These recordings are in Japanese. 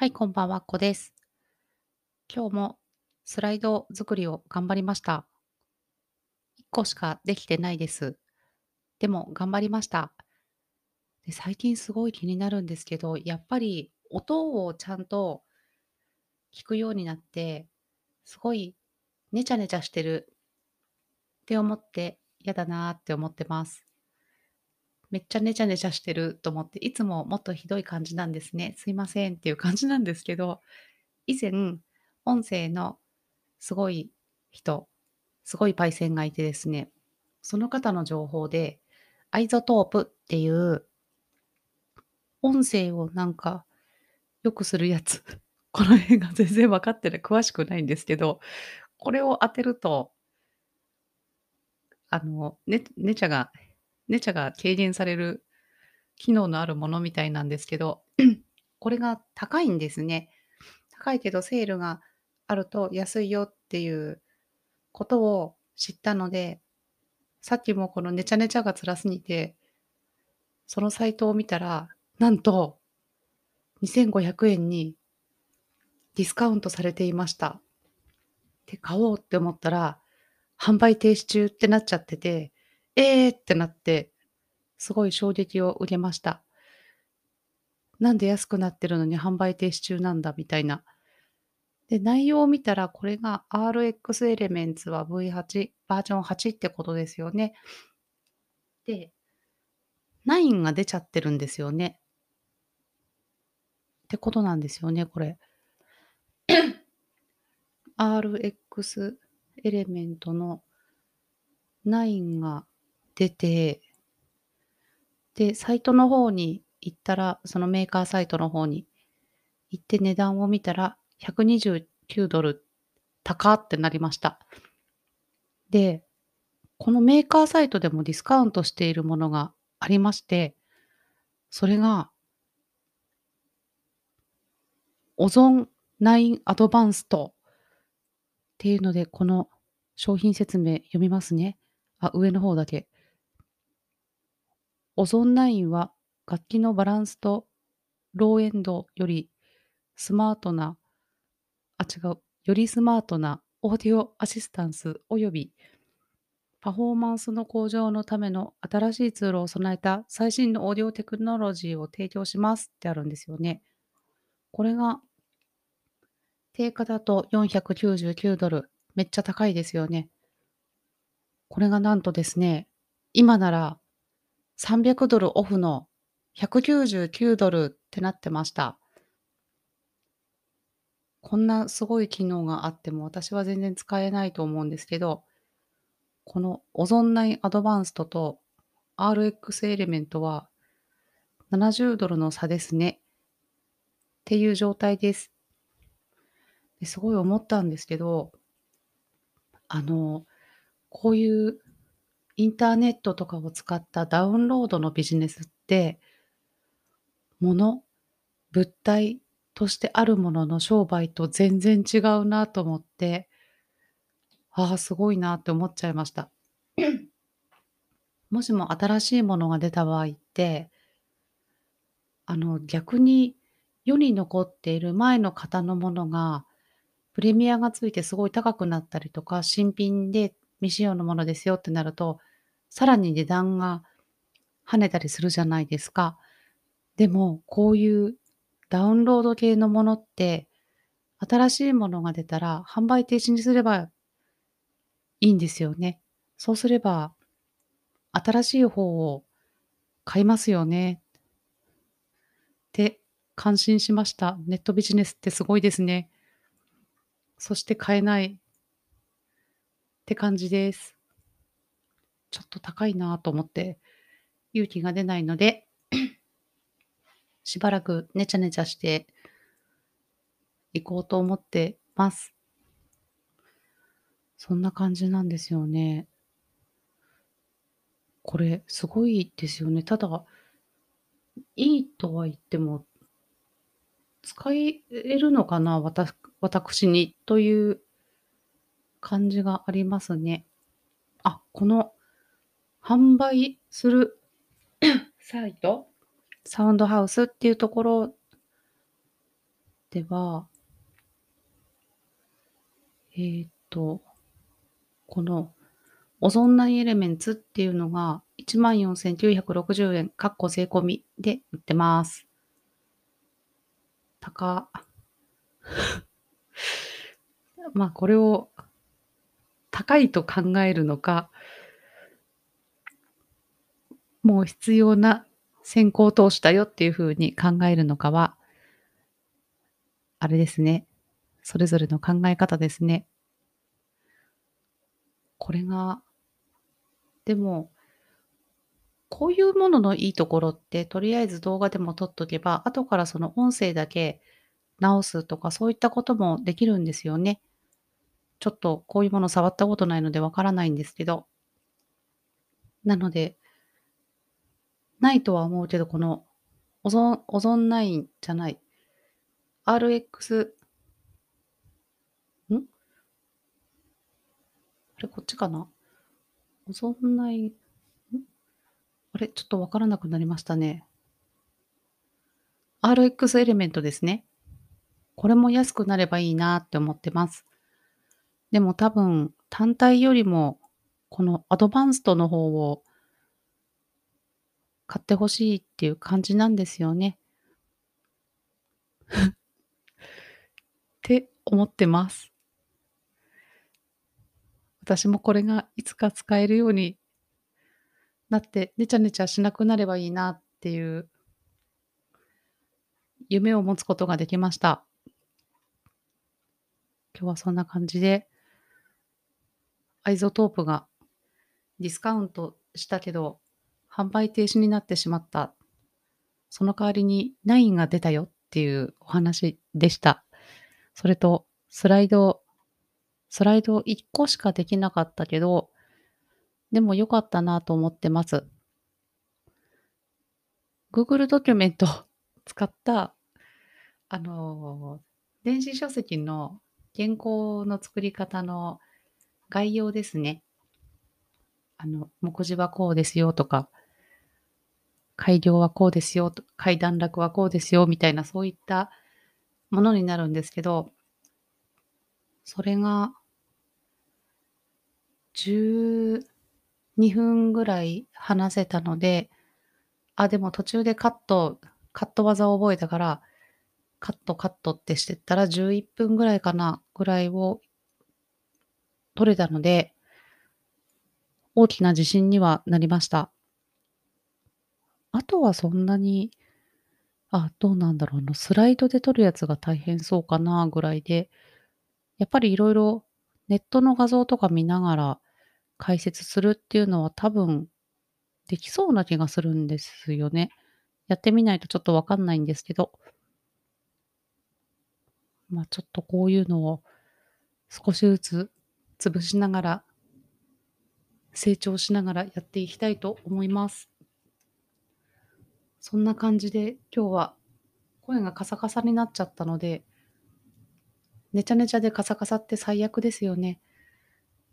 はい、こんばんは、こです。今日もスライド作りを頑張りました。1個しかできてないです。でも頑張りました。で、最近すごい気になるんですけど、やっぱり音をちゃんと聞くようになって、すごいネチャネチャしてるって思って嫌だなーって思ってます。めっちゃネチャネチャしてると思って、いつももっとひどい感じなんですね。すいませんっていう感じなんですけど、以前、音声のすごい人、すごいパイセンがいてですね、その方の情報で、iZotope っていう音声をなんか良くするやつ、この辺が全然分かってない、詳しくないんですけど、これを当てると、ネチャが軽減される機能のあるものみたいなんですけど、これが高いんですね。高いけどセールがあると安いよっていうことを知ったので、さっきもこのネチャネチャが辛すぎて、そのサイトを見たら、なんと2500円にディスカウントされていました。で、買おうって思ったら、販売停止中ってなっちゃってて、ってなって、すごい衝撃を受けました。なんで安くなってるのに販売停止中なんだみたいな。で、内容を見たら、これが RX エレメンツは V8、バージョン8ってことですよね。で、9が出ちゃってるんですよね。ってことなんですよね、これ。RX エレメントの9が出て、で、サイトの方に行ったら、そのメーカーサイトの方に行って値段を見たら、$129高ってなりました。で、このメーカーサイトでもディスカウントしているものがありまして、それが、オゾン9アドバンストっていうので、この商品説明読みますね。あ、上の方だけ。オゾン9は楽器のバランスとローエンドよりスマートな、よりスマートなオーディオアシスタンスおよびパフォーマンスの向上のための新しいツールを備えた最新のオーディオテクノロジーを提供しますってあるんですよね。これが定価だと$499。めっちゃ高いですよね。これがなんとですね、今なら$300オフの$199ってなってました。こんなすごい機能があっても私は全然使えないと思うんですけど、このオゾン9アドバンストと RX エレメントは$70の差ですね。っていう状態です。ですごい思ったんですけど、こういうインターネットとかを使ったダウンロードのビジネスって、物体としてあるものの商売と全然違うなと思って、ああ、すごいなって思っちゃいました。もしも新しいものが出た場合って、逆に世に残っている前の型のものがプレミアがついてすごい高くなったりとか、新品で未使用のものですよってなると、さらに値段が跳ねたりするじゃないですか。でも、こういうダウンロード系のものって、新しいものが出たら販売停止にすればいいんですよね。そうすれば新しい方を買いますよねって感心しました。ネットビジネスってすごいですね。そして買えないって感じです。ちょっと高いなと思って勇気が出ないので、しばらくネチャネチャしていこうと思ってます。そんな感じなんですよね。これすごいですよね。ただ、いいとは言っても使えるのかな、私にという感じがありますね。あ、この販売するサイト、サウンドハウスっていうところっては、このオゾン内エレメンツっていうのが 14,960 円、かっこ税込みで売ってます。高まあ、これを高いと考えるのか、もう必要な先行投資だよっていうふうに考えるのかは、あれですね。それぞれの考え方ですね。これが、でも、こういうもののいいところって、とりあえず動画でも撮っとけば、後からその音声だけ直すとか、そういったこともできるんですよね。ちょっとこういうもの触ったことないのでわからないんですけど。なので、ないとは思うけど、このオゾン9じゃない、RX、あれ、こっちかな？オゾン9、あれ、ちょっとわからなくなりましたね。RX エレメントですね。これも安くなればいいなって思ってます。でも多分、単体よりも、このアドバンストの方を買ってほしいっていう感じなんですよね。って思ってます。私もこれがいつか使えるようになって、ねちゃねちゃしなくなればいいなっていう夢を持つことができました。今日はそんな感じで、iZotopeがディスカウントしたけど、販売停止になってしまった。その代わりに9が出たよっていうお話でした。それと、スライド1個しかできなかったけど、でも良かったなと思ってます。Google ドキュメントを使った、電子書籍の原稿の作り方の概要ですね。目次はこうですよとか、改良はこうですよ、改段落はこうですよ、みたいなそういったものになるんですけど、それが12分ぐらい話せたので、あ、でも途中でカット技を覚えたから、カットってしてったら11分ぐらいかな、ぐらいを取れたので、大きな自信にはなりました。あとはそんなに、どうなんだろうな、スライドで取るやつが大変そうかな、ぐらいで、やっぱりいろいろネットの画像とか見ながら解説するっていうのは多分できそうな気がするんですよね。やってみないとちょっとわかんないんですけど。まあちょっとこういうのを少しずつ潰しながら成長しながらやっていきたいと思います。そんな感じで今日は声がカサカサになっちゃったので、ねちゃねちゃでカサカサって最悪ですよね。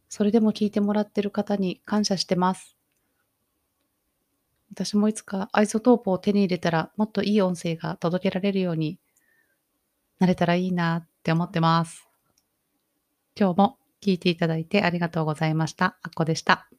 それでも聞いてもらってる方に感謝してます。私もいつかiZotopeを手に入れたらもっといい音声が届けられるようになれたらいいなって思ってます。今日も聞いていただいてありがとうございました。あっこでした。